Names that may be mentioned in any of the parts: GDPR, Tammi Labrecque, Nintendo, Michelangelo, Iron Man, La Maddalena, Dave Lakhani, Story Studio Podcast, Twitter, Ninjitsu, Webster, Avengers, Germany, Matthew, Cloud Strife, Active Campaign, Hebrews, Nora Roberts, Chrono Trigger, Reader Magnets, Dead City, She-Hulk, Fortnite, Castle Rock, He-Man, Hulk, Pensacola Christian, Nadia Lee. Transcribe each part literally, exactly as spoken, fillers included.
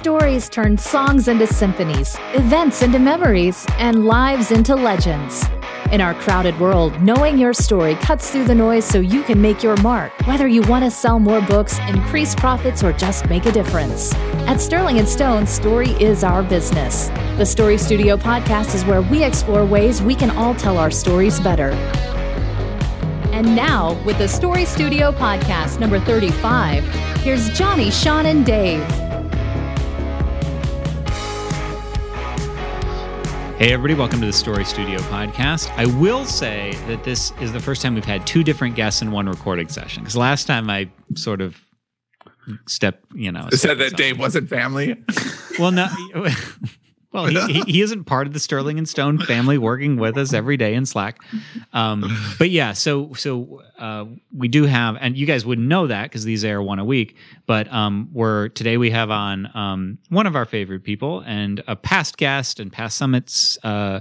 stories turn songs into symphonies, events into memories, and lives into legends. In our crowded world, knowing your story cuts through the noise so you can make your mark, whether you want to sell more books, increase profits, or just make a difference. At Sterling and Stone, story is our business. The Story Studio podcast is where we explore ways we can all tell our stories better. And now, with the Story Studio podcast number thirty-five, here's Johnny, Sean, and Dave. Hey everybody, welcome to the Story Studio Podcast. I will say that this is the first time we've had two different guests in one recording session. Because last time I sort of stepped, you know. Said that Dave wasn't family? Well, no. Well, he, he, he isn't part of the Sterling and Stone family working with us every day in Slack. Um, but yeah, so so uh, we do have, and you guys wouldn't know that because these air one a week, but um, we're today we have on um, one of our favorite people and a past guest and past summits. Uh,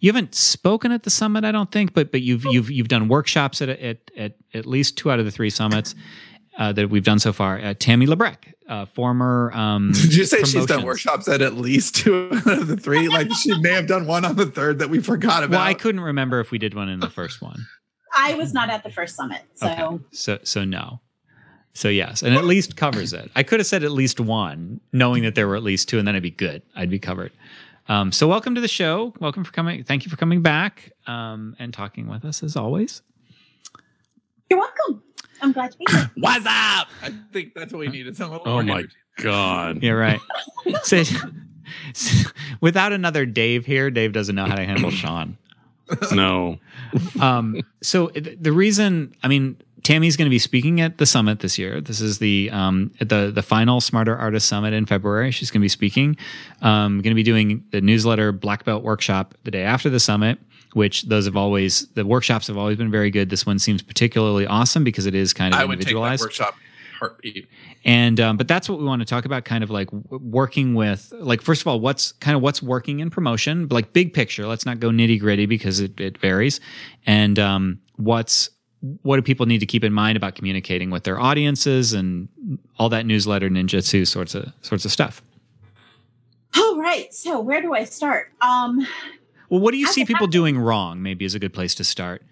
you haven't spoken at the summit, I don't think, but but you've you've you've done workshops at at at, at least two out of the three summits uh, that we've done so far. Uh, Tammi Labrecque. Uh, former um, Did you say promotions. She's done workshops at at least two out of the three? Like she may have done one on the third that we forgot about. Well, I couldn't remember if we did one in the first one. I was not at the first summit, so okay. so so no, so yes, and at least covers it. I could have said at least one, knowing that there were at least two, and then I'd be good. I'd be covered. Um, so welcome to the show. Welcome for coming. Thank you for coming back um, and talking with us as always. You're welcome. I'm glad to be here. What's up? I think that's what we needed. Some little oh, my energy. God. You're right. So, so, without another Dave here, Dave doesn't know how to handle Sean. No. Um, so the reason, I mean, Tammy's going to be speaking at the summit this year. This is the um, the the final Smarter Artist Summit in February. She's going to be speaking. Um, going to be doing the newsletter Black Belt Workshop the day after the summit. Which those have always, the workshops have always been very good. This one seems particularly awesome because it is kind of I individualized. I would take that workshop heartbeat. And, um, but that's what we want to talk about, kind of like working with, like, first of all, what's kind of what's working in promotion, but like big picture, let's not go nitty gritty because it, it varies. And, um, what's, what do people need to keep in mind about communicating with their audiences and all that newsletter ninjutsu sorts of, sorts of stuff. All right. So where do I start? Um, Well, what do you I see people doing wrong? Maybe is a good place to start.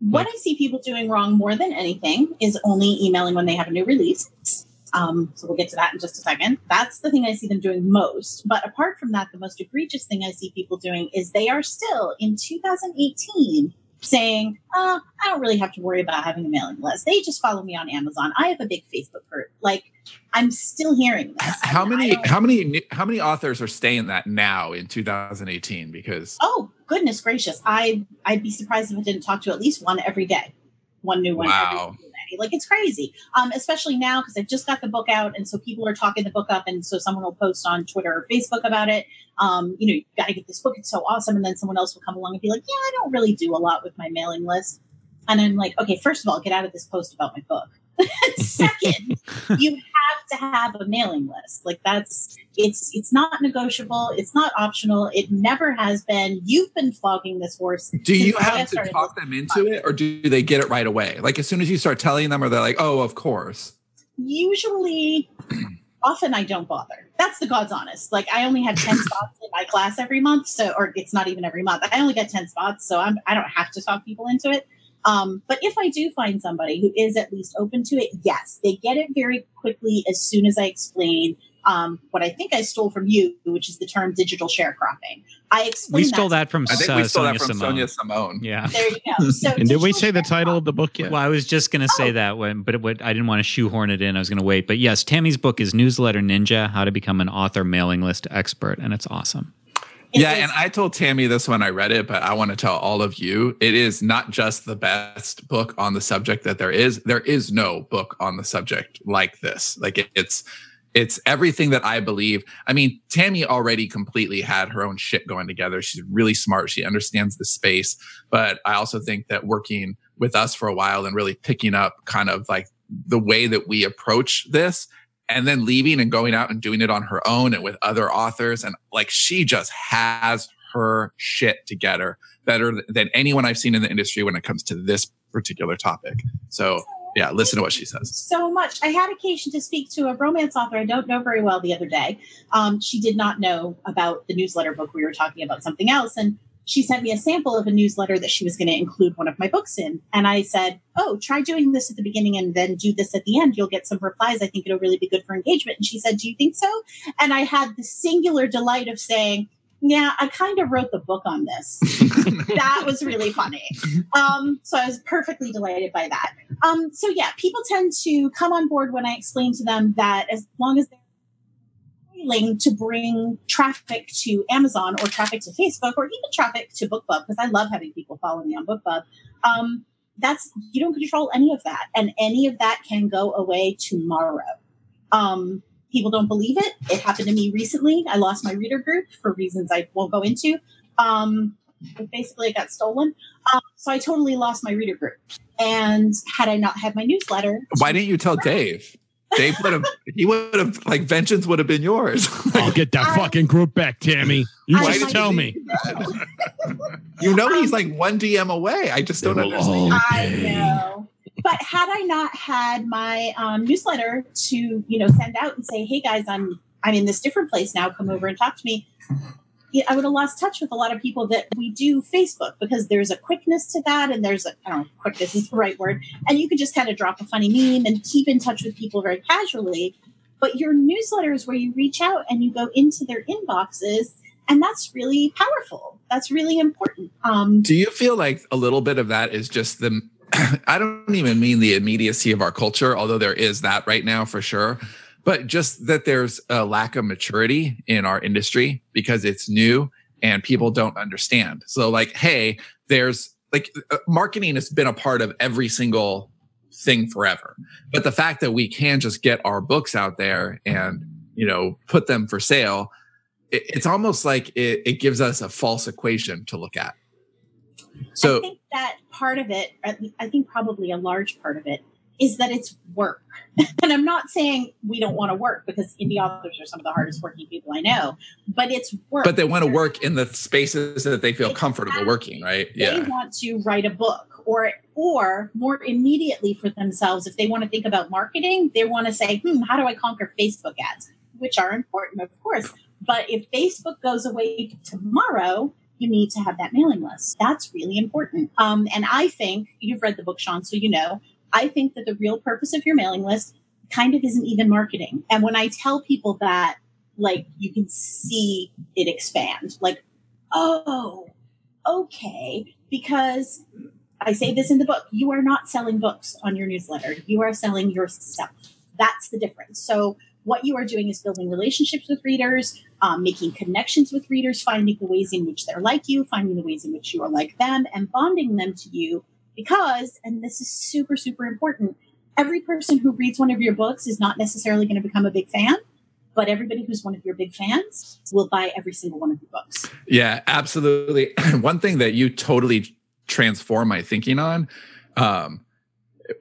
What like, I see people doing wrong more than anything is only emailing when they have a new release. Um, so we'll get to that in just a second. That's the thing I see them doing most. But apart from that, the most egregious thing I see people doing is they are still in two thousand eighteen saying, oh, I don't really have to worry about having a mailing list. They just follow me on Amazon. I have a big Facebook group. Like, I'm still hearing this. How many, how many, how many authors are saying that now in two thousand eighteen? Because oh goodness gracious, I I'd be surprised if I didn't talk to at least one every day, one new one. Wow. Every day. Like it's crazy. Um, especially now because I just got the book out, and so people are talking the book up, and so someone will post on Twitter or Facebook about it. Um, you know, you got to get this book; it's so awesome. And then someone else will come along and be like, "Yeah, I don't really do a lot with my mailing list." And I'm like, "Okay, first of all, get out of this post about my book." Second, you have to have a mailing list. Like that's it's it's not negotiable. It's not optional. It never has been. You've been flogging this horse. Do you have to talk them into it, or do they get it right away? Like as soon as you start telling them, or they're like, "Oh, of course." Usually, often I don't bother. That's the God's honest. Like I only have ten spots in my class every month, so or it's not even every month. I only get ten spots, so I'm I don't have to talk people into it. Um, but if I do find somebody who is at least open to it, yes, they get it very quickly as soon as I explain um, what I think I stole from you, which is the term digital sharecropping. I explained we stole that, that from I think we stole uh, Sonia that from Simone. Sonia Simone. Yeah, there you go. So and did we say the title of the book yet? Well, I was just going to say oh. that one, but it would, I didn't want to shoehorn it in. I was going to wait. But yes, Tammy's book is Newsletter Ninja: How to Become an Author Mailing List Expert, and it's awesome. It yeah, is. And I told Tammi this when I read it, but I want to tell all of you, it is not just the best book on the subject that there is. There is no book on the subject like this. Like it, it's it's everything that I believe. I mean, Tammi already completely had her own shit going together. She's really smart. She understands the space. But I also think that working with us for a while and really picking up kind of like the way that we approach this and then leaving and going out and doing it on her own and with other authors. And like, she just has her shit together better than anyone I've seen in the industry when it comes to this particular topic. So Yeah, listen to what she says. So much. I had occasion to speak to a romance author I don't know very well the other day. Um, she did not know about the newsletter book. We were talking about something else, and she sent me a sample of a newsletter that she was going to include one of my books in. And I said, oh, try doing this at the beginning and then do this at the end. You'll get some replies. I think it'll really be good for engagement. And she said, do you think so? And I had the singular delight of saying, yeah, I kind of wrote the book on this. That was really funny. Um, so I was perfectly delighted by that. Um, so yeah, people tend to come on board when I explain to them that as long as they're willing to bring traffic to Amazon or traffic to Facebook or even traffic to BookBub, because I love having people follow me on BookBub, um, that's, you don't control any of that. And any of that can go away tomorrow. Um, People don't believe it. It happened to me recently. I lost my reader group for reasons I won't go into. Um, basically, it got stolen. Um, so I totally lost my reader group. And had I not had my newsletter... Why didn't you tell Dave? Dave would have... He would have... Like, vengeance would have been yours. I'll get that I, fucking group back, Tammy. You I just tell me. You know he's like one D M away. I just don't understand. I know. But had I not had my um, newsletter to, you know, send out and say, hey, guys, I'm I'm in this different place now. Come over and talk to me. Yeah, I would have lost touch with a lot of people that we do Facebook, because there's a quickness to that. And there's a I don't know, quickness is the right word. And you could just kind of drop a funny meme and keep in touch with people very casually. But your newsletter is where you reach out and you go into their inboxes. And that's really powerful. That's really important. Um, do you feel like a little bit of that is just the... I don't even mean the immediacy of our culture, although there is that right now for sure, but just that there's a lack of maturity in our industry because it's new and people don't understand. So like, hey, there's like marketing has been a part of every single thing forever. But the fact that we can just get our books out there and, you know, put them for sale, it, it's almost like it, it gives us a false equation to look at. So I think that part of it, I think probably a large part of it, is that it's work. And I'm not saying we don't want to work, because indie authors are some of the hardest working people I know, but it's work. But they want to work in the spaces that they feel exactly. comfortable working, right? Yeah. They want to write a book or, or more immediately for themselves. If they want to think about marketing, they want to say, hmm, how do I conquer Facebook ads? Which are important, of course. But if Facebook goes away tomorrow, you need to have that mailing list. That's really important. Um, and I think, you've read the book, Sean, so you know, I think that the real purpose of your mailing list kind of isn't even marketing. And when I tell people that, like, you can see it expand. Like, oh, okay. Because I say this in the book, you are not selling books on your newsletter. You are selling yourself. That's the difference. So what you are doing is building relationships with readers, um, making connections with readers, finding the ways in which they're like you, finding the ways in which you are like them, and bonding them to you because, and this is super, super important, every person who reads one of your books is not necessarily going to become a big fan, but everybody who's one of your big fans will buy every single one of your books. Yeah, absolutely. One thing that you totally transform my thinking on, um,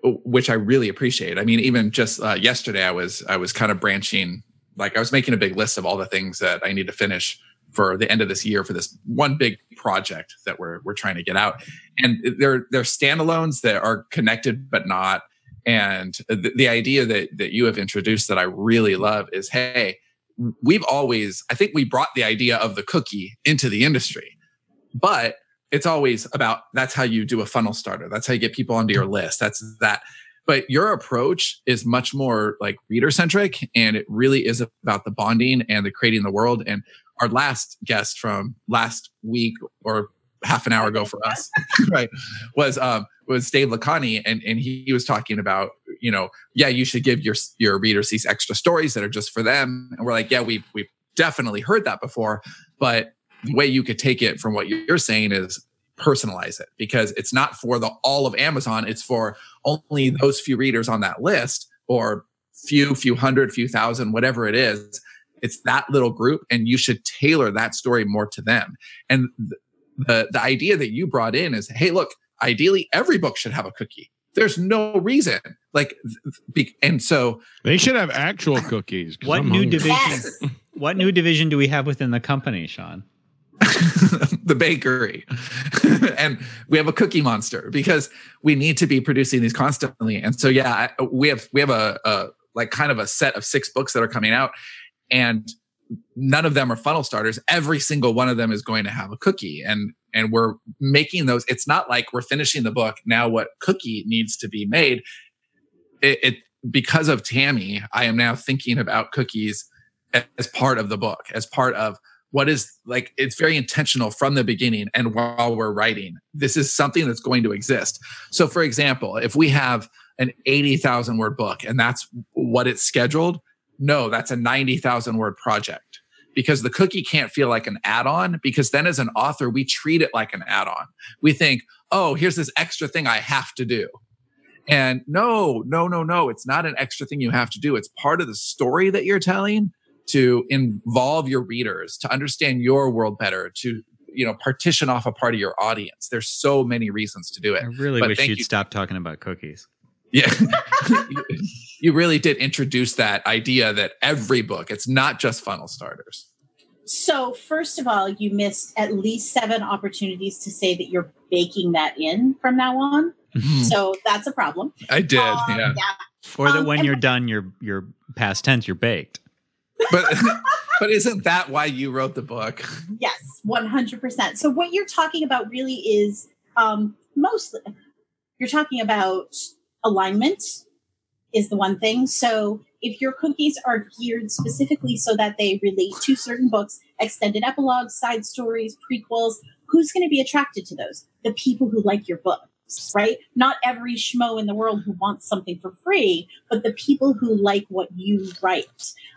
which I really appreciate. I mean, even just uh, yesterday, I was I was kind of branching, like I was making a big list of all the things that I need to finish for the end of this year for this one big project that we're we're trying to get out. And they're they're standalones that are connected but not. And the, the idea that that you have introduced that I really love is, hey, we've always, I think we brought the idea of the cookie into the industry, but it's always about, that's how you do a funnel starter. That's how you get people onto your list. That's that. But your approach is much more like reader centric. And it really is about the bonding and the creating the world. And our last guest from last week or half an hour ago for us, right, was, um, was Dave Lakhani. And, and he, he was talking about, you know, yeah, you should give your, your readers these extra stories that are just for them. And we're like, yeah, we've, we've definitely heard that before, but the way you could take it from what you're saying is personalize it, because it's not for the all of Amazon. It's for only those few readers on that list, or few, few hundred, few thousand, whatever it is. It's that little group, and you should tailor that story more to them. And the the idea that you brought in is, hey, look, ideally every book should have a cookie. There's no reason, like, and so they should have actual cookies. What I'm new hungry. division? Yes. What new division do we have within the company, Sean? the bakery, and we have a Cookie Monster because we need to be producing these constantly. And so, yeah, we have we have a, a like kind of a set of six books that are coming out, and none of them are funnel starters. Every single one of them is going to have a cookie, and and we're making those. It's not like we're finishing the book now. What cookie needs to be made? It, it because of Tammi, I am now thinking about cookies as part of the book, as part of what is like, it's very intentional from the beginning. And while we're writing, this is something that's going to exist. So for example, if we have an eighty thousand word book and that's what it's scheduled, no, that's a ninety thousand word project, because the cookie can't feel like an add-on, because then as an author, we treat it like an add-on. We think, oh, here's this extra thing I have to do. And no, no, no, no, it's not an extra thing you have to do. It's part of the story that you're telling, to involve your readers, to understand your world better, to, you know, partition off a part of your audience. There's so many reasons to do it. I really but wish you'd you. stop talking about cookies. Yeah. You really did introduce that idea that every book, it's not just funnel starters. So first of all, you missed at least seven opportunities to say that you're baking that in from now on. Mm-hmm. So that's a problem. I did. Um, yeah. yeah. Or that um, when you're done, you're, you're past tense, you're baked. But but isn't that why you wrote the book? Yes, one hundred percent. So what you're talking about really is um, mostly, you're talking about alignment is the one thing. So if your cookies are geared specifically so that they relate to certain books, extended epilogues, side stories, prequels, who's going to be attracted to those? The people who like your books, right? Not every schmo in the world who wants something for free, but the people who like what you write.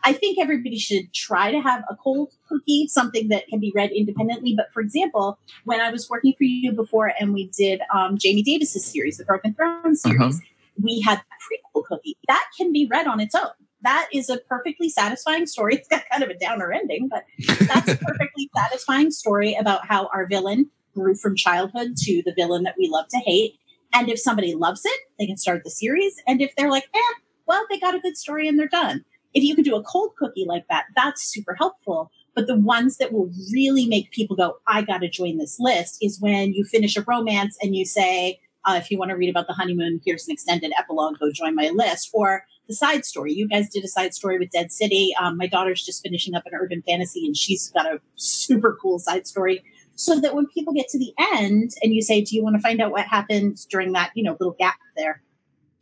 I think everybody should try to have a cold cookie, something that can be read independently. But for example, when I was working for you before and we did um, Jamie Davis's series, the Broken Thrones series, uh-huh. we had a prequel cookie. That can be read on its own. That is a perfectly satisfying story. It's got kind of a downer ending, but that's a perfectly satisfying story about how our villain grew from childhood to the villain that we love to hate. And if somebody loves it, they can start the series. And if they're like, eh, well, they got a good story and they're done. If you could do a cold cookie like that, that's super helpful. But the ones that will really make people go, I got to join this list, is when you finish a romance and you say, uh, if you want to read about the honeymoon, here's an extended epilogue, go join my list. Or the side story. You guys did a side story with Dead City. Um, my daughter's just finishing up an urban fantasy and she's got a super cool side story. So that when people get to the end and you say, do you want to find out what happened during that, you know, little gap there?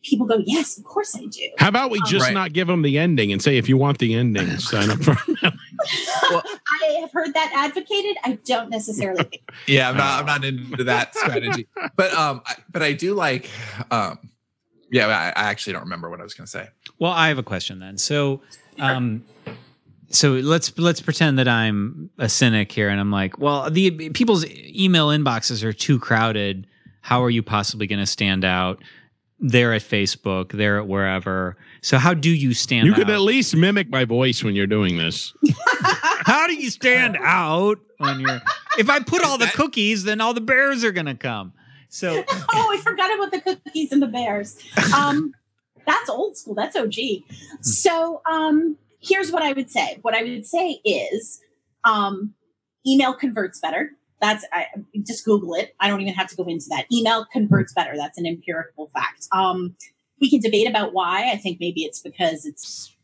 People go, yes, of course I do. How about we just um, right. not give them the ending and say, if you want the ending, sign up for it. Well, I have heard that advocated. I don't necessarily think. Yeah, I'm not, I'm not into that strategy. But um, but I do like, um, yeah, I, I actually don't remember what I was going to say. Well, I have a question then. So um, so let's let's pretend that I'm a cynic here and I'm like, well, the people's email inboxes are too crowded. How are you possibly going to stand out? They're at Facebook, they're at wherever. So how do you stand out? You could at least mimic my voice when you're doing this. How do you stand out when you're... If I put all the cookies, then all the bears are going to come. So, oh, I forgot about the cookies and the bears. Um, that's old school. That's O G. So um, here's what I would say. What I would say is um, email converts better. That's, I, just Google it. I don't even have to go into that. Email converts better. That's an empirical fact. Um, we can debate about why. I think maybe it's because it's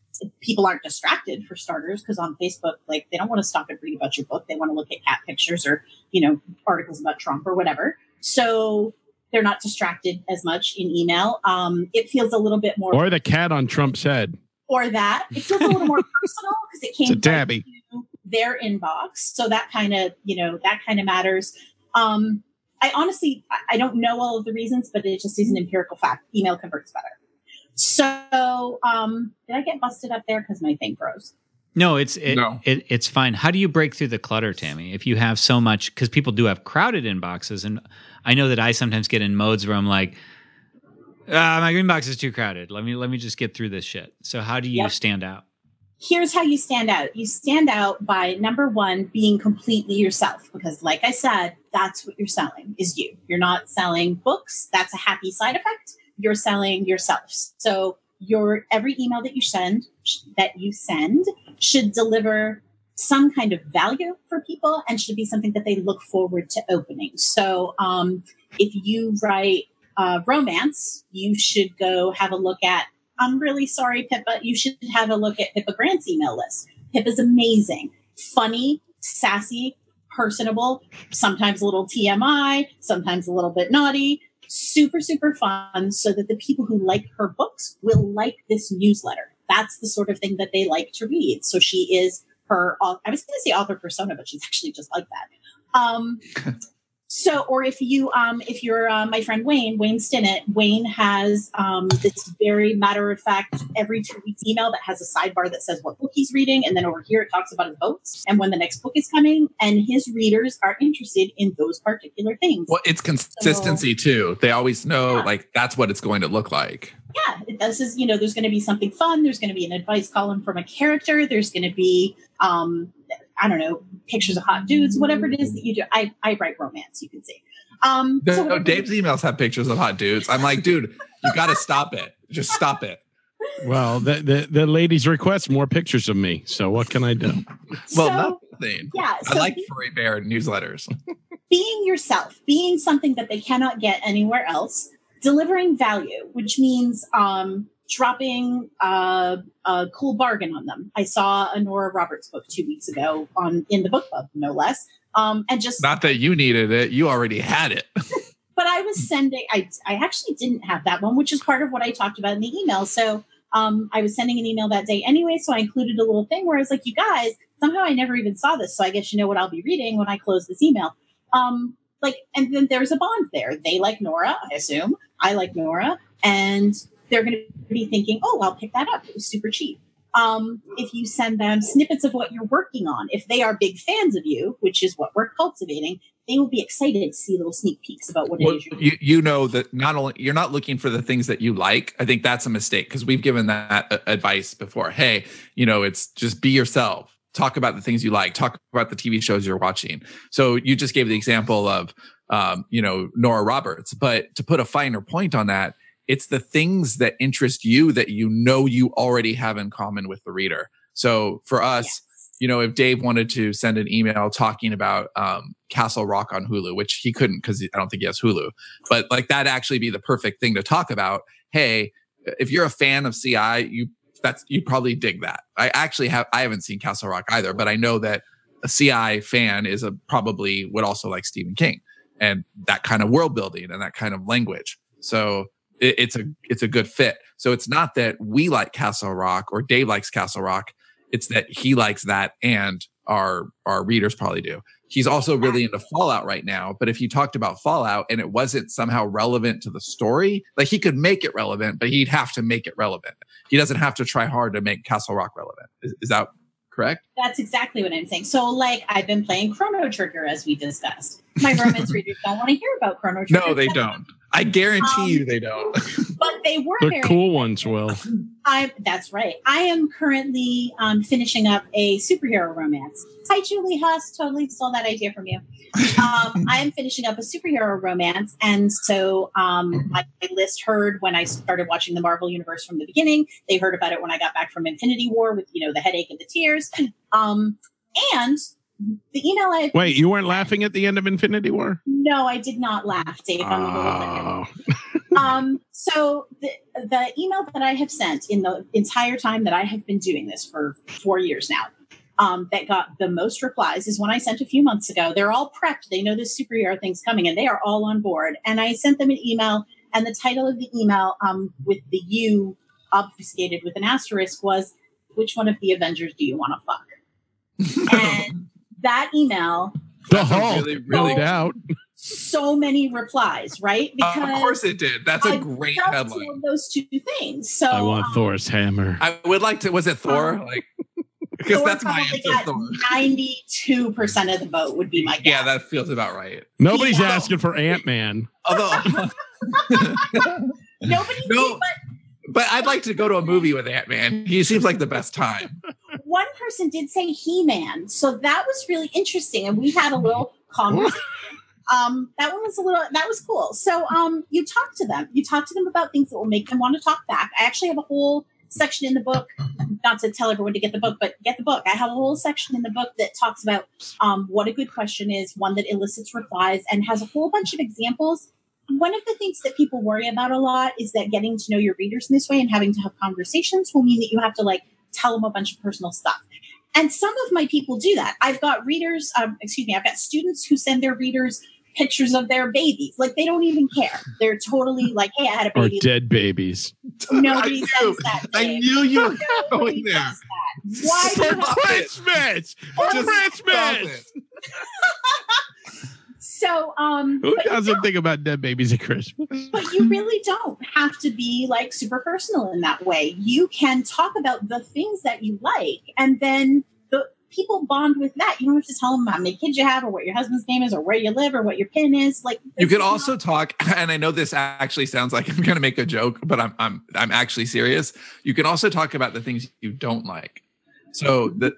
people aren't distracted, for starters, because on Facebook, like, they don't want to stop and read about your book. They want to look at cat pictures or, you know, articles about Trump or whatever. So they're not distracted as much in email. Um, it feels a little bit more... Or the cat on Trump's head. Or that. It feels a little more personal because it came... It's a tabby. Their inbox. So that kind of, you know, that kind of matters. Um, I honestly, I don't know all of the reasons, but it just is an empirical fact. Email converts better. So um, did I get busted up there because my thing froze? No, it's it, no. It, it's fine. How do you break through the clutter, Tammi? If you have so much, because people do have crowded inboxes. And I know that I sometimes get in modes where I'm like, ah, my inbox is too crowded. Let me, let me just get through this shit. So how do you yep. stand out? Here's how you stand out. You stand out by, number one, being completely yourself. Because like I said, that's what you're selling, is you. You're not selling books. That's a happy side effect. You're selling yourself. So your every email that you send, that you send should deliver some kind of value for people and should be something that they look forward to opening. So um, if you write uh, romance, you should go have a look at, I'm really sorry, Pippa, you should have a look at Pippa Grant's email list. Pippa's amazing, funny, sassy, personable, sometimes a little T M I, sometimes a little bit naughty, super, super fun, so that the people who like her books will like this newsletter. That's the sort of thing that they like to read. So she is her, I was going to say author persona, but she's actually just like that. Um, so, or if you, um, if you're uh, my friend Wayne, Wayne Stinnett, Wayne has um, this very matter of fact, every two weeks email that has a sidebar that says what book he's reading. And then over here, it talks about his boats and when the next book is coming. And his readers are interested in those particular things. Well, it's consistency so, too. They always know yeah. like, that's what it's going to look like. Yeah, this is, you know, there's going to be something fun. There's going to be an advice column from a character. There's going to be, um, I don't know, pictures of hot dudes, whatever it is that you do. I, I write romance, you can see. Um, no, so no Dave's emails have pictures of hot dudes. I'm like, dude, you got to stop it. Just stop it. Well, the, the, the ladies request more pictures of me. So what can I do? Well, so, nothing. Yeah, so I like be, furry bear newsletters. Being yourself, being something that they cannot get anywhere else. Delivering value, which means um, dropping uh, a cool bargain on them. I saw a Nora Roberts book two weeks ago on in the BookBub, no less. Um, and just not that you needed it; you already had it. But I was sending. I I actually didn't have that one, which is part of what I talked about in the email. So um, I was sending an email that day anyway. So I included a little thing where I was like, "You guys, somehow I never even saw this. So I guess you know what I'll be reading when I close this email." Um, Like, and then there's a bond there. They like Nora, I assume. I like Nora. And they're going to be thinking, oh, I'll pick that up. It was super cheap. Um, if you send them snippets of what you're working on, if they are big fans of you, which is what we're cultivating, they will be excited to see little sneak peeks about what well, it is you're doing. You, you know that not only you're not looking for the things that you like. I think that's a mistake because we've given that uh, advice before. Hey, you know, it's just be yourself. Talk about the things you like. Talk about the T V shows you're watching. So you just gave the example of, um, you know, Nora Roberts. But to put a finer point on that, it's the things that interest you that you know you already have in common with the reader. So for us, yes. you know, if Dave wanted to send an email talking about um, Castle Rock on Hulu, which he couldn't because I don't think he has Hulu, but like that'd actually be the perfect thing to talk about. Hey, if you're a fan of C I, you That's you probably dig that. I actually have I haven't seen Castle Rock either, but I know that a C I fan is a probably would also like Stephen King and that kind of world building and that kind of language. So it, it's a it's a good fit. So it's not that we like Castle Rock or Dave likes Castle Rock. It's that he likes that and our our readers probably do. He's also really into Fallout right now. But if you talked about Fallout and it wasn't somehow relevant to the story, like he could make it relevant, but he'd have to make it relevant. He doesn't have to try hard to make Castle Rock relevant. Is, is that correct? That's exactly what I'm saying. So like I've been playing Chrono Trigger as we discussed. My romance readers don't want to hear about Chrono Trigger. No, they don't. I guarantee um, you they don't. But they were the very cool ones will. I that's right. I am currently um, finishing up a superhero romance. Hi, Julie Huss. Totally stole that idea from you. Um, I am finishing up a superhero romance. And so um, my list heard when I started watching the Marvel Universe from the beginning. They heard about it when I got back from Infinity War with, you know, the headache and the tears. Um, and the email I... Wait, you weren't laughing at the end of Infinity War? No, I did not laugh, Dave. I'm a little bit. Um, so the, the email that I have sent in the entire time that I have been doing this for four years now, Um, that got the most replies is one I sent a few months ago. They're all prepped. They know this superhero thing's coming and they are all on board. And I sent them an email and the title of the email um, with the U obfuscated with an asterisk was, which one of the Avengers do you want to fuck? And that email. The Hulk. Really, really doubt. So many replies, right? Because uh, of course it did. That's a I great headline. Those two things. So I want um, Thor's hammer. I would like to. Was it Thor? Um, like. Because that's my answer. Ninety-two percent of the vote would be my guess. Yeah, that feels about right. Nobody's yeah. asking for Ant Man. Although nobody, no, but, but I'd like to go to a movie with Ant Man. He seems like the best time. One person did say He-Man, so that was really interesting, and we had a little conversation. Um, that one was a little, that was cool. So, um, you talk to them. You talk to them about things that will make them want to talk back. I actually have a whole section in the book not to tell everyone to get the book, but get the book. I have a whole section in the book that talks about um, what a good question is, one that elicits replies, and has a whole bunch of examples. One of the things that people worry about a lot is that getting to know your readers in this way and having to have conversations will mean that you have to like tell them a bunch of personal stuff. And some of my people do that. I've got readers, um, excuse me, I've got students who send their readers pictures of their babies. Like, they don't even care. They're totally like, hey, I had a baby. Or dead babies. Nobody says that. I knew you were going there. Why do you have Christmas? For Christmas! So, um, who doesn't think about dead babies at Christmas? But you really don't have to be like super personal in that way. You can talk about the things that you like, and then the people bond with that. You don't have to tell them how many kids you have, or what your husband's name is, or where you live, or what your pin is. Like, you could also not- talk. And I know this actually sounds like I'm going to make a joke, but I'm I'm I'm actually serious. You can also talk about the things you don't like. So the.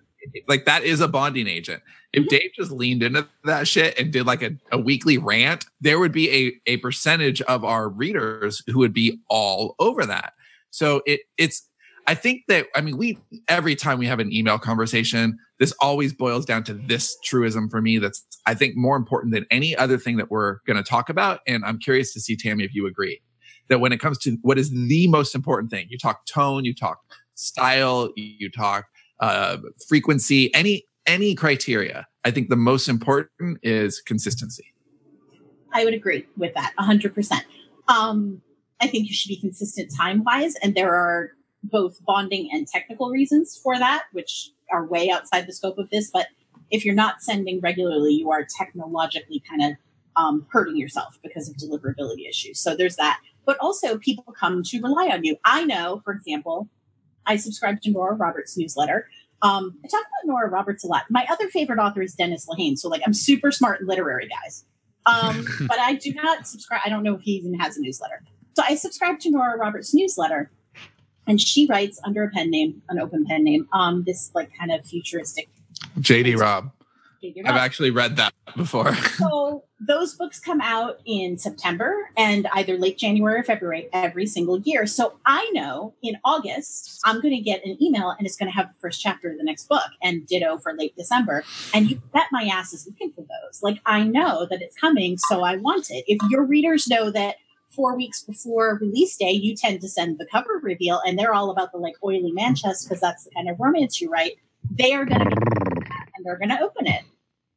Like, that is a bonding agent. If Dave just leaned into that shit and did like a, a weekly rant, there would be a, a percentage of our readers who would be all over that. So it it's, I think that, I mean, we, every time we have an email conversation, this always boils down to this truism for me. That's, I think, more important than any other thing that we're going to talk about. And I'm curious to see, Tammi, if you agree that when it comes to what is the most important thing, you talk tone, you talk style, you talk, Uh, frequency, any any criteria. I think the most important is consistency. I would agree with that one hundred percent. Um, I think you should be consistent time-wise, and there are both bonding and technical reasons for that, which are way outside the scope of this. But if you're not sending regularly, you are technologically kind of um, hurting yourself because of deliverability issues. So there's that. But also, people come to rely on you. I know, for example, I subscribe to Nora Roberts' newsletter. Um, I talk about Nora Roberts a lot. My other favorite author is Dennis Lehane. So, like, I'm super smart in literary, guys. Um, but I do not subscribe. I don't know if he even has a newsletter. So I subscribe to Nora Roberts' newsletter. And she writes under a pen name, an open pen name, um, this, like, kind of futuristic. J D. Robb. J D. Robb. I've actually read that before. So those books come out in September and either late January or February every single year. So I know in August, I'm going to get an email and it's going to have the first chapter of the next book, and ditto for late December. And you bet my ass is looking for those. Like, I know that it's coming, so I want it. If your readers know that four weeks before release day, you tend to send the cover reveal and they're all about the like oily man chest because that's the kind of romance you write, they are going to and they're going to open it.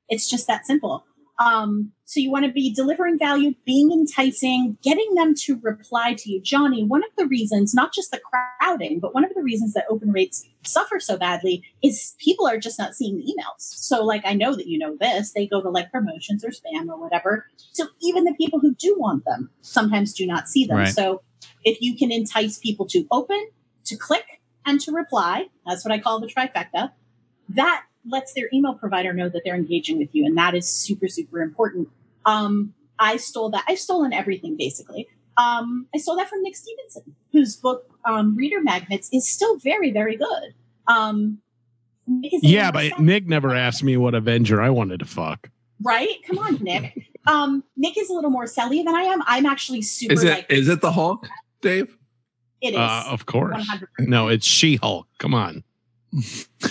It's just that simple. Um, so you want to be delivering value, being enticing, getting them to reply to you. Johnny, one of the reasons, not just the crowding, but one of the reasons that open rates suffer so badly is people are just not seeing the emails. So, like, I know that you know this. They go to, like, promotions or spam or whatever. So even the people who do want them sometimes do not see them. Right. So if you can entice people to open, to click, and to reply, that's what I call the trifecta, that lets their email provider know that they're engaging with you. And that is super, super important. Um, I stole that. I've stolen everything, basically. Um, I stole that from Nick Stevenson, whose book, um, Reader Magnets, is still very, very good. Um, yeah, but Nick never asked me what Avenger I wanted to fuck. Right? Come on, Nick. um, Nick is a little more selly than I am. I'm actually super... Is it, like, is it the Hulk, Dave? It is. Uh, of course. one hundred percent. No, it's She-Hulk. Come on.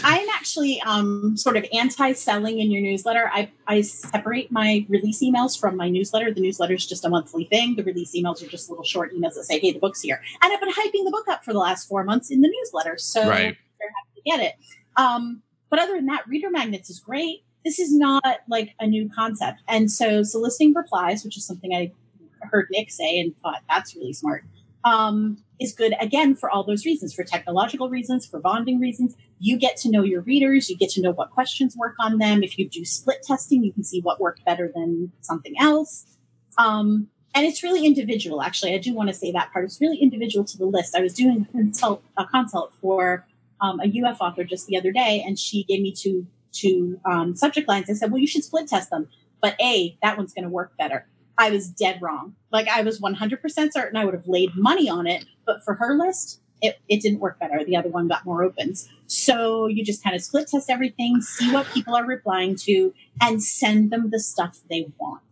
I'm actually um, sort of anti-selling in your newsletter. I, I separate my release emails from my newsletter. The newsletter is just a monthly thing. The release emails are just little short emails that say, hey, the book's here. And I've been hyping the book up for the last four months in the newsletter. So right. They're happy to get it. Um, but other than that, Reader Magnets is great. This is not like a new concept. And so soliciting replies, which is something I heard Nick say and thought that's really smart, um, is good, again, for all those reasons, for technological reasons, for bonding reasons. You get to know your readers. You get to know what questions work on them. If you do split testing, you can see what worked better than something else. Um, and it's really individual, actually. I do want to say that part. It's really individual to the list. I was doing a consult, a consult for um, a U F author just the other day, and she gave me two, two um, subject lines. I said, well, you should split test them. But A, that one's going to work better. I was dead wrong. Like, I was one hundred percent certain I would have laid money on it. But for her list, It, it didn't work better. The other one got more opens. So you just kind of split test everything, see what people are replying to, and send them the stuff they want.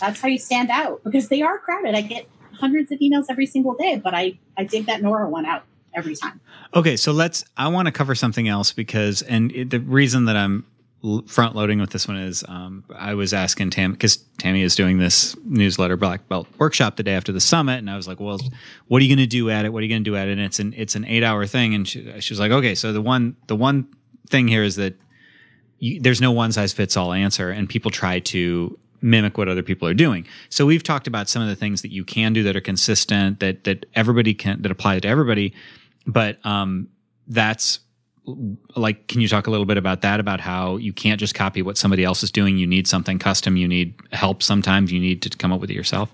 That's how you stand out, because they are crowded. I get hundreds of emails every single day, but I, I dig that Nora one out. every time. Okay, so let's, I want to cover something else because, and it, the reason that I'm front loading with this one is um, I was asking Tam, because Tammy is doing this newsletter black belt workshop the day after the summit. And I was like, well, what are you going to do at it? What are you going to do at it? And it's an, it's an eight hour thing. And she, she was like, okay, so the one, the one thing here is that you, there's no one size fits all answer. And people try to mimic what other people are doing. So we've talked about some of the things that you can do that are consistent, that, that everybody can, that apply to everybody. But um, that's, like, can you talk a little bit about that, about how you can't just copy what somebody else is doing? You need something custom. You need help. Sometimes you need to come up with it yourself.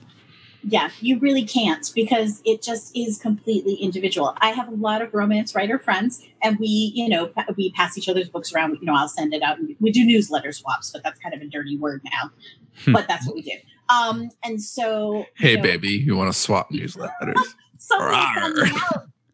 Yeah, you really can't, because it just is completely individual. I have a lot of romance writer friends, and we, you know, we pass each other's books around. You know, I'll send it out, and we do newsletter swaps, but that's kind of a dirty word now. Hmm. But that's what we do. Um, and so, hey, you know, baby, you want to swap newsletters? Something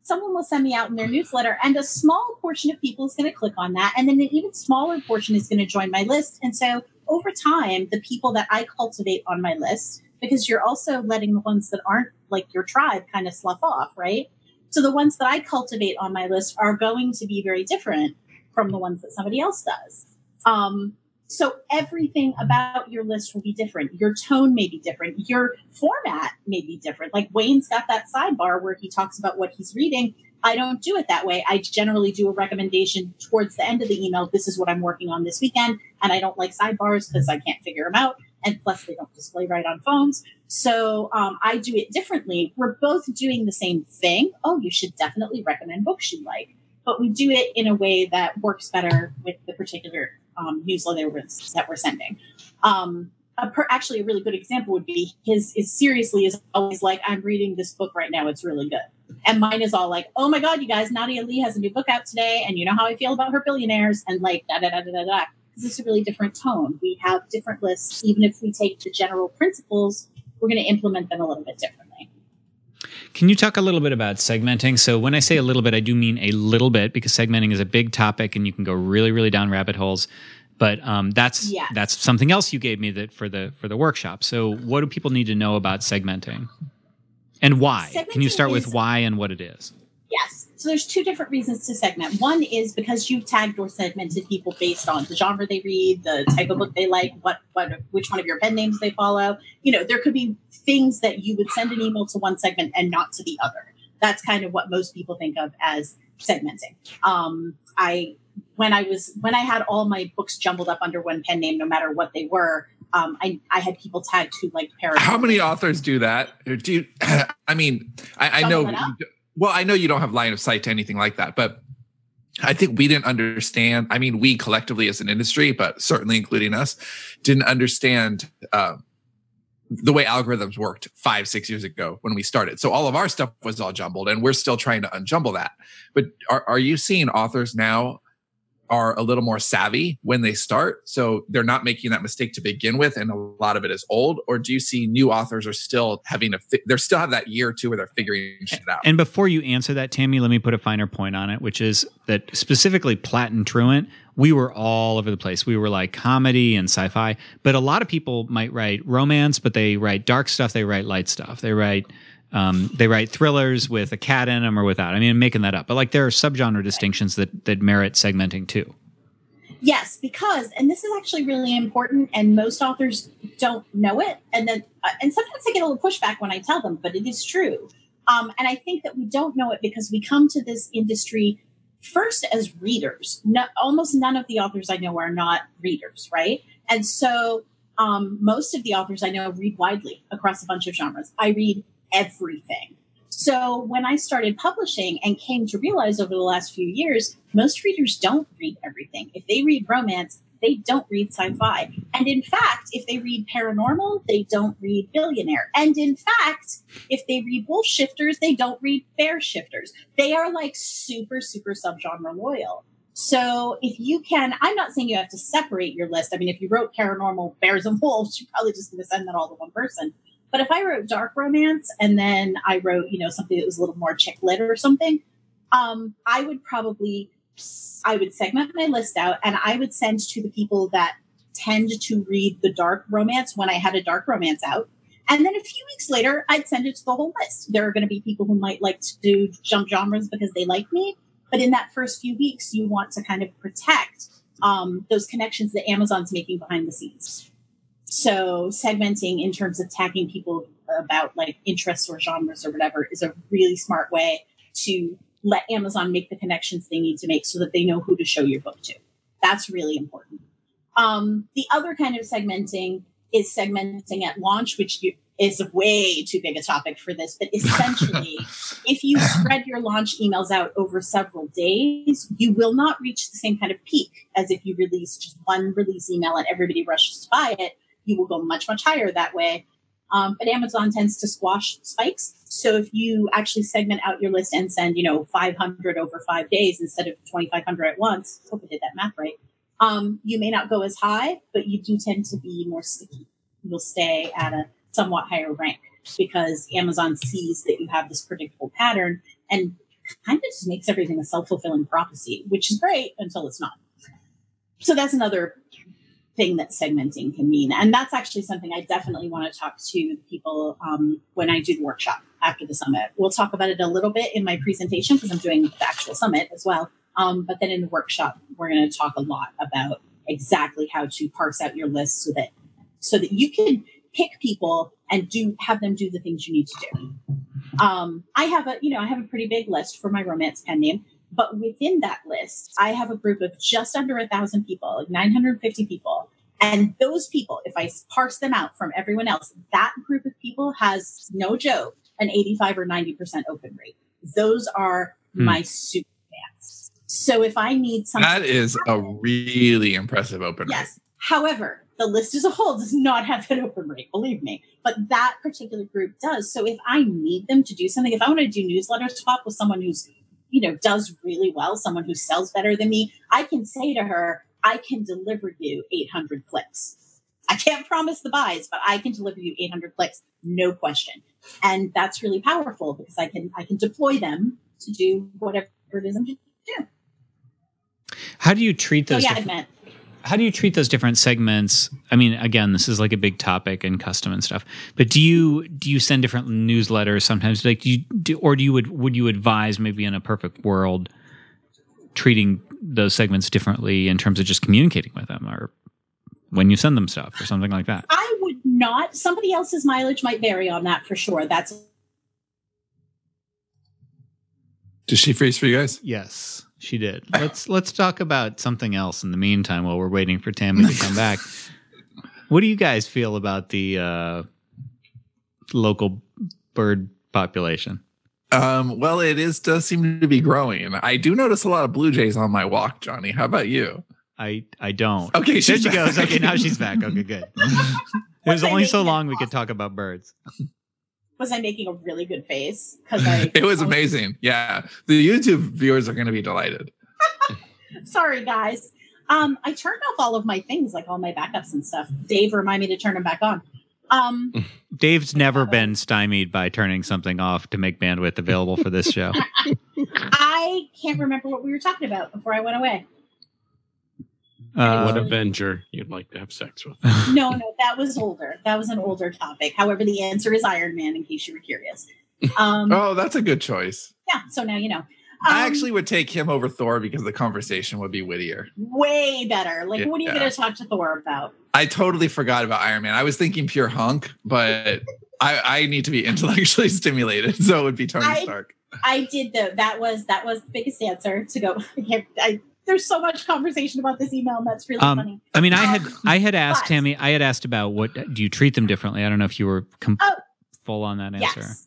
Someone will send me out in their newsletter, and a small portion of people is going to click on that. And then an even smaller portion is going to join my list. And so over time, the people that I cultivate on my list, because you're also letting the ones that aren't like your tribe kind of slough off, right? So the ones that I cultivate on my list are going to be very different from the ones that somebody else does. Um, so everything about your list will be different. Your tone may be different. Your format may be different. Like Wayne's got that sidebar where he talks about what he's reading. I don't do it that way. I generally do a recommendation towards the end of the email. This is what I'm working on this weekend. And I don't like sidebars because I can't figure them out. And plus they don't display right on phones. So um, I do it differently. We're both doing the same thing. Oh, you should definitely recommend books you like. But we do it in a way that works better with the particular um, newsletter that we're sending. Um, a per, actually, a really good example would be his is seriously is always like, I'm reading this book right now. It's really good. And mine is all like, oh, my God, you guys, Nadia Lee has a new book out today. And you know how I feel about her billionaires and like da da da da da da. Because it's a really different tone. We have different lists. Even if we take the general principles, we're going to implement them a little bit differently. Can you talk a little bit about segmenting? So when I say a little bit, I do mean a little bit, because segmenting is a big topic and you can go really, really down rabbit holes. But um, that's yeah. that's something else you gave me that for the for the workshop. So what do people need to know about segmenting and why? Segmenting can you start is, with why and what it is? Yes. So there's two different reasons to segment. One is because you've tagged or segmented people based on the genre they read, the type of book they like, what, what, which one of your pen names they follow. You know, there could be things that you would send an email to one segment and not to the other. That's kind of what most people think of as segmenting. Um, I when I was when I had all my books jumbled up under one pen name, no matter what they were, um, I I had people tagged who liked paragraphs. How many authors do that? Do you, I mean, I, I know. Well, I know you don't have line of sight to anything like that, but I think we didn't understand. I mean, we collectively as an industry, but certainly including us, didn't understand uh, the way algorithms worked five, six years ago when we started. So all of our stuff was all jumbled, and we're still trying to unjumble that. But are, are you seeing authors now are a little more savvy when they start? So they're not making that mistake to begin with, and a lot of it is old? Or do you see new authors are still having a, fi- they're still have that year or two where they're figuring shit out? And before you answer that, Tammy, let me put a finer point on it, which is that specifically Platt and Truant, we were all over the place. We were like comedy and sci-fi, but a lot of people might write romance, but they write dark stuff. They write light stuff. They write, Um, they write thrillers with a cat in them or without. I mean, I'm making that up. But like there are subgenre distinctions that, that merit segmenting too. Yes, because, and this is actually really important, and most authors don't know it. And then, uh, and sometimes I get a little pushback when I tell them, but it is true. Um, and I think that we don't know it because we come to this industry first as readers. No, almost none of the authors I know are not readers, right? And so um, most of the authors I know read widely across a bunch of genres. I read everything. So when I started publishing and came to realize over the last few years, most readers don't read everything. If they read romance, they don't read sci-fi. And in fact, if they read paranormal, they don't read billionaire. And in fact, if they read wolf shifters, they don't read bear shifters. They are like super, super subgenre loyal. So if you can, I'm not saying you have to separate your list. I mean, if you wrote paranormal, bears, and wolves, you're probably just going to send that all to one person. But if I wrote dark romance and then I wrote, you know, something that was a little more chick lit or something, um, I would probably, I would segment my list out, and I would send to the people that tend to read the dark romance when I had a dark romance out. And then a few weeks later, I'd send it to the whole list. There are going to be people who might like to do jump genres because they like me. But in that first few weeks, you want to kind of protect um, those connections that Amazon's making behind the scenes. So segmenting in terms of tagging people about like interests or genres or whatever is a really smart way to let Amazon make the connections they need to make so that they know who to show your book to. That's really important. Um, the other kind of segmenting is segmenting at launch, which you, is way too big a topic for this. But essentially, if you spread your launch emails out over several days, you will not reach the same kind of peak as if you release just one release email and everybody rushes to buy it. You will go much, much higher that way. Um, but Amazon tends to squash spikes. So if you actually segment out your list and send, you know, five hundred over five days instead of twenty-five hundred at once, I hope I did that math right, um, you may not go as high, but you do tend to be more sticky. You'll stay at a somewhat higher rank because Amazon sees that you have this predictable pattern and kind of just makes everything a self-fulfilling prophecy, which is great until it's not. So that's another thing that segmenting can mean. And that's actually something I definitely want to talk to people um, when I do the workshop after the summit. We'll talk about it a little bit in my presentation because I'm doing the actual summit as well. Um, but then in the workshop, we're going to talk a lot about exactly how to parse out your list so that so that you can pick people and do have them do the things you need to do. Um, I have a, you know, I have a pretty big list for my romance pen name. But within that list, I have a group of just under one thousand people, like nine hundred fifty people. And those people, if I parse them out from everyone else, that group of people has, no joke, an eighty-five or ninety percent open rate. Those are hmm. my super fans. So if I need something... That is happen, a really impressive open yes. rate. Yes. However, the list as a whole does not have that open rate, believe me. But that particular group does. So if I need them to do something, if I want to do newsletter swap with someone who's you know, does really well, someone who sells better than me, I can say to her, I can deliver you eight hundred clicks. I can't promise the buys, but I can deliver you eight hundred clicks, no question. And that's really powerful because I can I can deploy them to do whatever it is I'm doing. How do you treat those? Oh, yeah, diff- I meant. How do you treat those different segments? I mean, again, this is like a big topic and custom and stuff. But do you do you send different newsletters sometimes? Like, do you do, or do you would would you advise maybe in a perfect world treating those segments differently in terms of just communicating with them or when you send them stuff or something like that? I would not. Somebody else's mileage might vary on that for sure. That's. Did she freeze for you guys? Yes. She did. Let's let's talk about something else in the meantime while we're waiting for Tammi to come back. What do you guys feel about the uh, local bird population? Um, well, it is does seem to be growing. I do notice a lot of blue jays on my walk, Johnny. How about you? I, I don't. Okay, there she back. goes. Okay, now she's back. Okay, good. It was only so long we could talk about birds. Was I making a really good face? Because I it was amazing. Yeah, the YouTube viewers are going to be delighted. Sorry, guys. Um, I turned off all of my things, like all my backups and stuff. Dave, remind me to turn them back on. Um, Dave's never uh, been stymied by turning something off to make bandwidth available for this show. I can't remember what we were talking about before I went away. Uh, what Avenger you'd like to have sex with? No, no, that was older. That was an older topic. However, the answer is Iron Man, in case you were curious. Um, oh, that's a good choice. Yeah, so now you know. Um, I actually would take him over Thor because the conversation would be wittier. Way better. Like, yeah. What are you going to talk to Thor about? I totally forgot about Iron Man. I was thinking pure hunk, but I, I need to be intellectually stimulated, so it would be Tony I, Stark. I did, though. That was, that was the biggest answer to go... I, I, There's so much conversation about this email, and that's really um, funny. I mean, I had I had asked, but, Tammi, I had asked about what, do you treat them differently? I don't know if you were com- oh, full on that answer. Yes.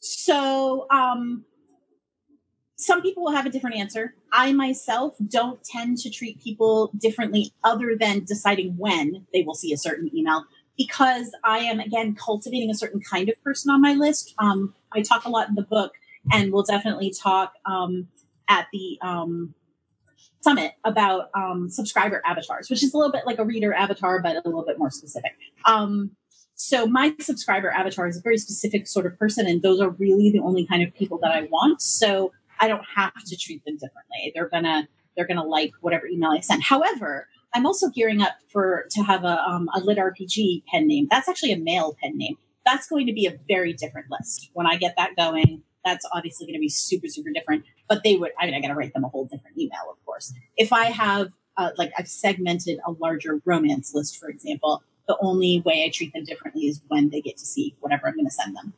So um, some people will have a different answer. I myself don't tend to treat people differently other than deciding when they will see a certain email because I am, again, cultivating a certain kind of person on my list. Um, I talk a lot in the book, and we'll definitely talk um, at the... Um, Summit about um, subscriber avatars, which is a little bit like a reader avatar, but a little bit more specific. Um, so my subscriber avatar is a very specific sort of person, and those are really the only kind of people that I want. So I don't have to treat them differently. They're gonna they're gonna like whatever email I send. However, I'm also gearing up for to have a um, a lit R P G pen name. That's actually a male pen name. that's going to be a very different list. When I get that going, that's obviously going to be super, super different. But they would, I mean, I got to write them a whole different email, of course. If I have, uh, like, I've segmented a larger romance list, for example, the only way I treat them differently is when they get to see whatever I'm going to send them.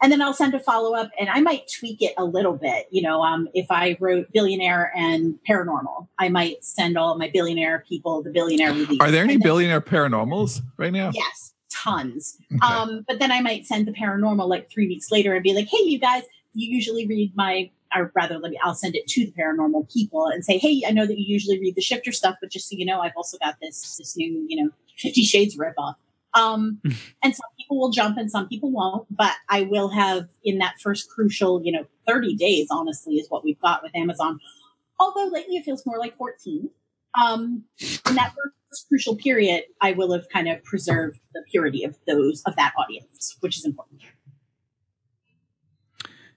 And then I'll send a follow-up, and I might tweak it a little bit. You know, um, if I wrote billionaire and paranormal, I might send all my billionaire people the billionaire release. Are there any then, billionaire paranormals right now? Yes, tons. Okay. Um, but then I might send the paranormal like three weeks later and be like, hey, you guys, you usually read my, or rather, let me, I'll send it to the paranormal people and say, hey, I know that you usually read the shifter stuff, but just so you know, I've also got this, this new, you know, Fifty Shades ripoff. Um, and some people will jump and some people won't, but I will have in that first crucial, you know, thirty days, honestly, is what we've got with Amazon. Although lately it feels more like fourteen. Um, in that first crucial period, I will have kind of preserved the purity of those, of that audience, which is important.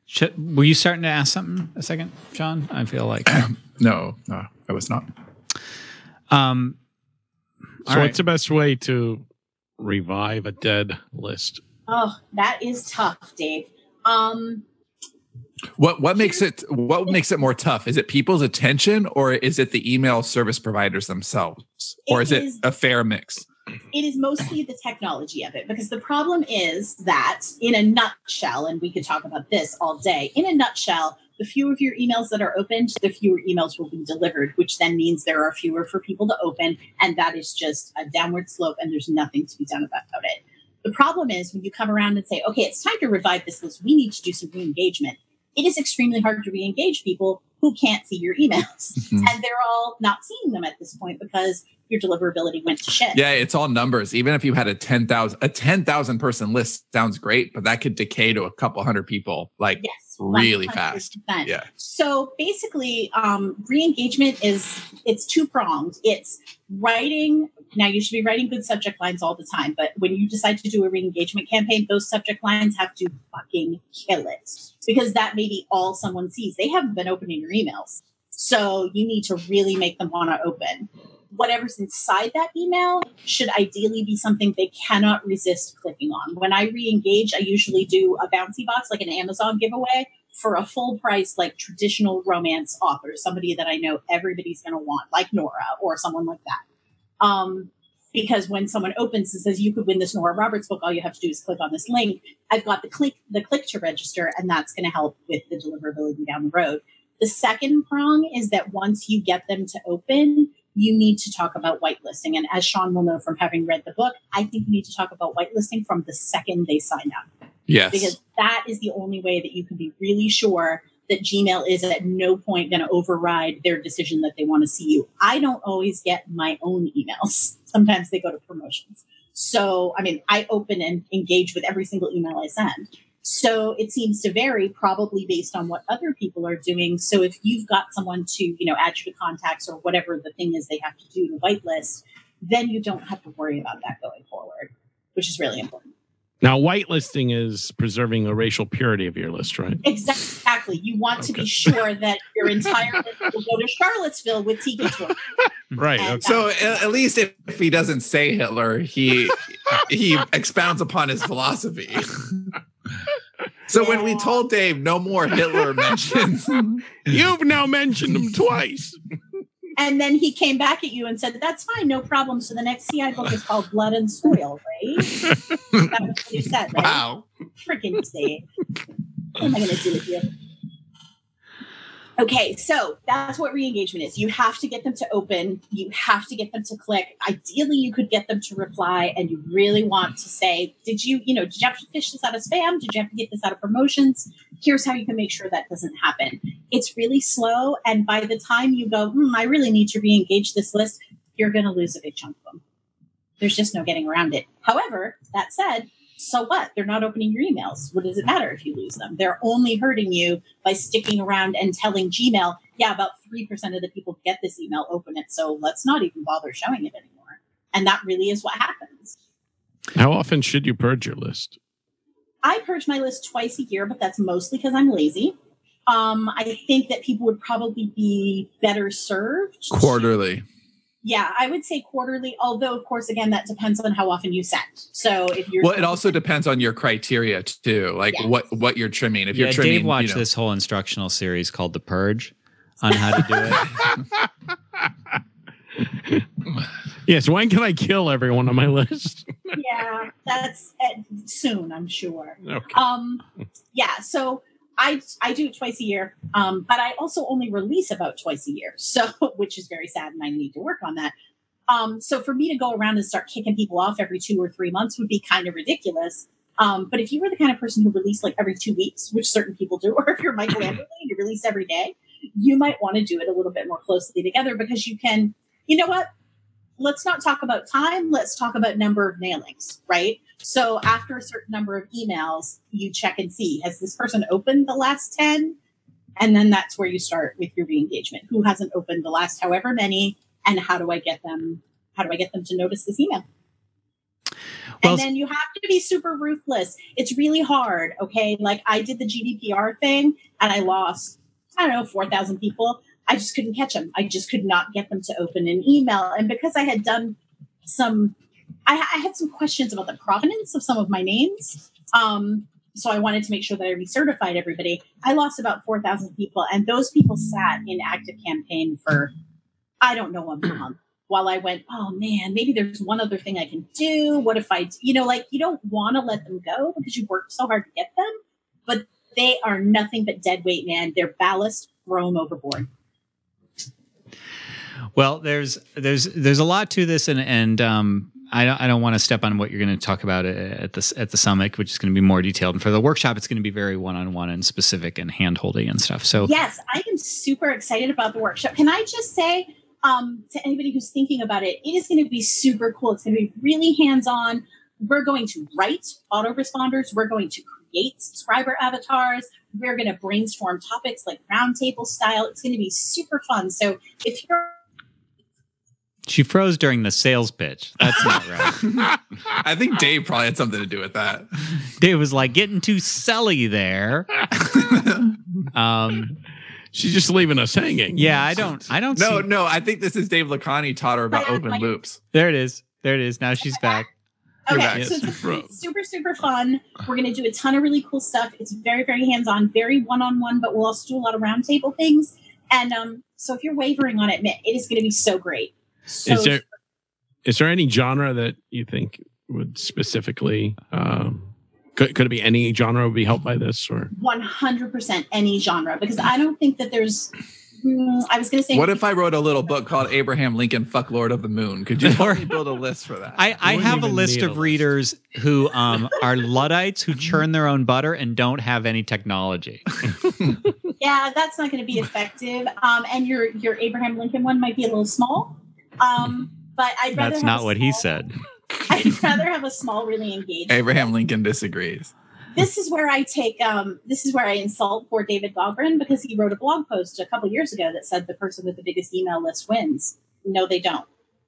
Should, were you starting to ask something a second, John? I feel like. no, no, I was not. Um, so what's the best way to revive a dead list? Oh, that is tough, Dave. Um, what what makes it what makes it more tough? Is it people's attention, or is it the email service providers themselves, or is it a fair mix? It is mostly the technology of it, because the problem is that, in a nutshell, and we could talk about this all day, in a nutshell, the fewer of your emails that are opened, the fewer emails will be delivered, which then means there are fewer for people to open. And that is just a downward slope, and there's nothing to be done about it. The problem is when you come around and say, okay, it's time to revive this list, we need to do some re-engagement. It is extremely hard to re-engage people who can't see your emails. Mm-hmm. And they're all not seeing them at this point because your deliverability went to shit. Yeah, it's all numbers. Even if you had a ten thousand a ten thousand person list, sounds great, but that could decay to a couple hundred people like yes, really one hundred percent fast. Yeah. So basically, um, re-engagement is, it's two pronged. It's writing. Now, you should be writing good subject lines all the time, but when you decide to do a re-engagement campaign, those subject lines have to fucking kill it, because that may be all someone sees. They haven't been opening your emails. So you need to really make them want to open. Whatever's inside that email should ideally be something they cannot resist clicking on. When I re-engage, I usually do a bouncy box, like an Amazon giveaway, for a full price, like traditional romance author, somebody that I know everybody's going to want, like Nora or someone like that. Um, because when someone opens and says, you could win this Nora Roberts book, all you have to do is click on this link. I've got the click, the click to register, and that's going to help with the deliverability down the road. The second prong is that once you get them to open, you need to talk about whitelisting. And as Sean will know from having read the book, I think you need to talk about whitelisting from the second they sign up. Yes. Because that is the only way that you can be really sure that Gmail is at no point going to override their decision that they want to see you. I don't always get my own emails. Sometimes they go to promotions. So, I mean, I open and engage with every single email I send. So it seems to vary probably based on what other people are doing. So if you've got someone to, you know, add you to contacts or whatever the thing is they have to do to whitelist, then you don't have to worry about that going forward, which is really important. Now, whitelisting is preserving the racial purity of your list, right? Exactly. You want okay. to be sure that your entire list will go to Charlottesville with Tiki Torch. Right. Okay. So at least if, if he doesn't say Hitler, he he expounds upon his philosophy. So yeah. When we told Dave no more Hitler mentions, you've now mentioned him twice. And then he came back at you and said, that's fine, no problem. So the next C I book is called Blood and Soil, right? That was what you said, right? Wow. Freaking Dave. What am I going to do with you? Okay, so that's what re-engagement is. You have to get them to open. You have to get them to click. Ideally, you could get them to reply, and you really want to say, did you, you know, did you have to fish this out of spam? Did you have to get this out of promotions? Here's how you can make sure that doesn't happen. It's really slow, and by the time you go, hmm, I really need to re-engage this list, you're going to lose a big chunk of them. There's just no getting around it. However, that said, so what? They're not opening your emails. What does it matter if you lose them? They're only hurting you by sticking around and telling Gmail, yeah, about three percent of the people get this email, open it, so let's not even bother showing it anymore. And that really is what happens. How often should you purge your list? I purge my list twice a year, but that's mostly because I'm lazy. Um, I think that people would probably be better served. Quarterly. Yeah, I would say quarterly, although, of course, again, that depends on how often you send. So if you're... Well, it also depends on your criteria, too, like yes. what, what you're trimming. If yeah, you're trimming... Dave watched you know, this whole instructional series called The Purge on how to do it. Yes, when can I kill everyone on my list? Yeah, that's uh, soon, I'm sure. Okay. Um, yeah, so... I I do it twice a year, um, but I also only release about twice a year, so which is very sad, and I need to work on that. Um, so for me to go around and start kicking people off every two or three months would be kind of ridiculous. Um, but if you were the kind of person who released like every two weeks, which certain people do, or if you're Michelangelo and you release every day, you might want to do it a little bit more closely together because you can, you know what? Let's not talk about time. Let's talk about number of mailings, right? So after a certain number of emails, you check and see, has this person opened the last ten? And then that's where you start with your re-engagement. Who hasn't opened the last however many? And how do I get them? How do I get them to notice this email? Well, and then you have to be super ruthless. It's really hard. Okay. Like I did the G D P R thing and I lost, I don't know, four thousand people. I just couldn't catch them. I just could not get them to open an email. And because I had done some, I, I had some questions about the provenance of some of my names. Um, so I wanted to make sure that I recertified everybody. I lost about four thousand people. And those people sat in active campaign for, I don't know, a month while I went, oh man, maybe there's one other thing I can do. What if I, you know, like you don't want to let them go because you worked so hard to get them, but they are nothing but dead weight, man. They're ballast, throw them overboard. Well, there's there's there's a lot to this, and and um, I don't I don't want to step on what you're going to talk about at the at the summit, which is going to be more detailed. And for the workshop, it's going to be very one on one and specific and hand holding and stuff. So yes, I am super excited about the workshop. Can I just say um, to anybody who's thinking about it, it is going to be super cool. It's going to be really hands on. We're going to write autoresponders. We're going to create subscriber avatars. We're going to brainstorm topics like roundtable style. It's going to be super fun. So if you're She froze during the sales pitch. That's not right. I think Dave probably had something to do with that. Dave was like getting too selly there. um, She's just leaving us hanging. Yeah, I don't. I don't. No, see. no. I think this is Dave Lakhani taught her about open like, loops. There it is. There it is. Now she's back. Okay, back. So it's super, super, super fun. We're going to do a ton of really cool stuff. It's very, very hands-on, very one-on-one, but we'll also do a lot of roundtable things. And um, so if you're wavering on it, it is going to be so great. So is there is there any genre that you think would specifically um, could could it be any genre would be helped by this or one hundred percent any genre because I don't think that there's mm, I was going to say what if I wrote a little book called Abraham Lincoln Fuck Lord of the Moon? Could you help me build a list for that? I, I have a list of a readers list. who um, are Luddites who churn their own butter and don't have any technology. Yeah, that's not going to be effective. Um, and your your Abraham Lincoln one might be a little small. Um, but I'd rather that's not small, what he said. I'd rather have a small, really engaged. Abraham Lincoln disagrees. This is where I take, um, this is where I insult poor David Dahlgren because he wrote a blog post a couple years ago that said the person with the biggest email list wins. No, they don't.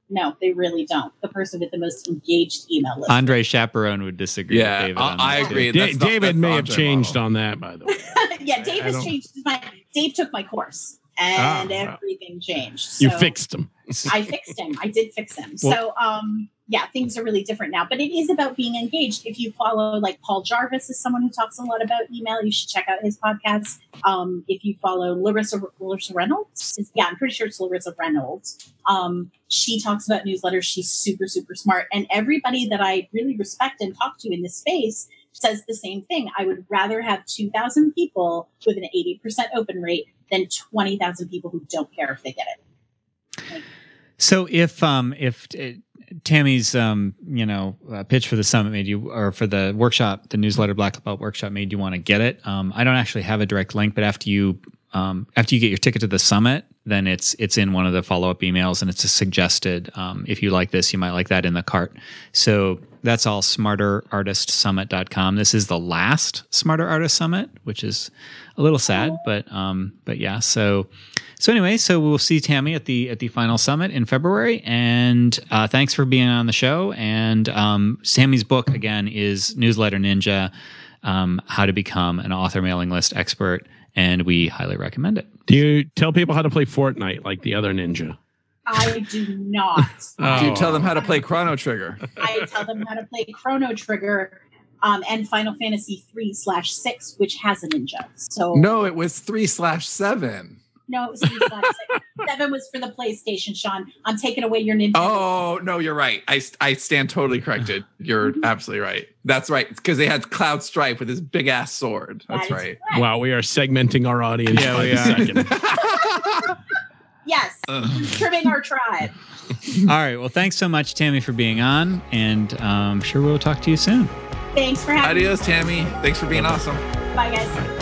No, they really don't. The person with the most engaged email list. Andre Chaperone would disagree. Yeah, with David I, I agree. Da- not, David may have changed model. on that, by the way. Yeah, Dave has changed. My, Dave took my course. And ah, everything wow. changed. So you fixed him. I fixed him. I did fix him. Well, so, um, yeah, things are really different now. But it is about being engaged. If you follow, like, Paul Jarvis is someone who talks a lot about email. You should check out his podcast. Um, if you follow Larissa, Larissa Reynolds, yeah, I'm pretty sure it's Larissa Reynolds. Um, she talks about newsletters. She's super, super smart. And everybody that I really respect and talk to in this space says the same thing. I would rather have two thousand people with an eighty percent open rate than twenty thousand people who don't care if they get it. Like, so if um, if uh, Tammy's um, you know uh, pitch for the summit made you, or for the workshop, the newsletter Black Belt workshop made you want to get it. Um, I don't actually have a direct link, but after you um, after you get your ticket to the summit, then it's it's in one of the follow up emails, and it's a suggested. Um, if you like this, you might like that in the cart. So that's all smarter artist summit dot com. This is the last Smarter Artist Summit, which is a little sad, but um, but yeah. So so anyway, so we'll see Tammi at the at the final summit in February. And uh, thanks for being on the show. And um, Tammy's book again is Newsletter Ninja: um, How to Become an Author Mailing List Expert, and we highly recommend it. Do you tell people how to play Fortnite like the other ninja? I do not. Oh. Do you tell them how to play Chrono Trigger? I tell them how to play Chrono Trigger um, and Final Fantasy three slash six, which has a ninja. So no, it was three slash seven. No, it was three slash seven. seven was for the PlayStation, Sean. I'm taking away your Nintendo. Oh, no, you're right. I, I stand totally corrected. You're absolutely right. That's right. Because they had Cloud Strife with his big-ass sword. That's that right. Correct. Wow, we are segmenting our audience. Yeah, we are. Yes, trimming our tribe. All right. Well, thanks so much, Tammi, for being on. And I'm um, sure we'll talk to you soon. Thanks for having Adios, me. Adios, Tammi. Thanks for being awesome. Bye, guys.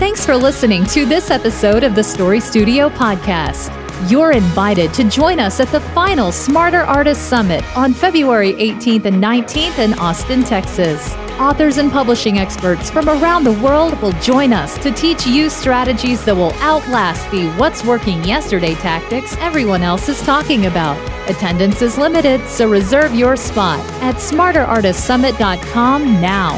Thanks for listening to this episode of the Story Studio Podcast. You're invited to join us at the final Smarter Artist Summit on February eighteenth and nineteenth in Austin, Texas. Authors and publishing experts from around the world will join us to teach you strategies that will outlast the what's working yesterday tactics everyone else is talking about. Attendance is limited, so reserve your spot at smarter artist summit dot com now.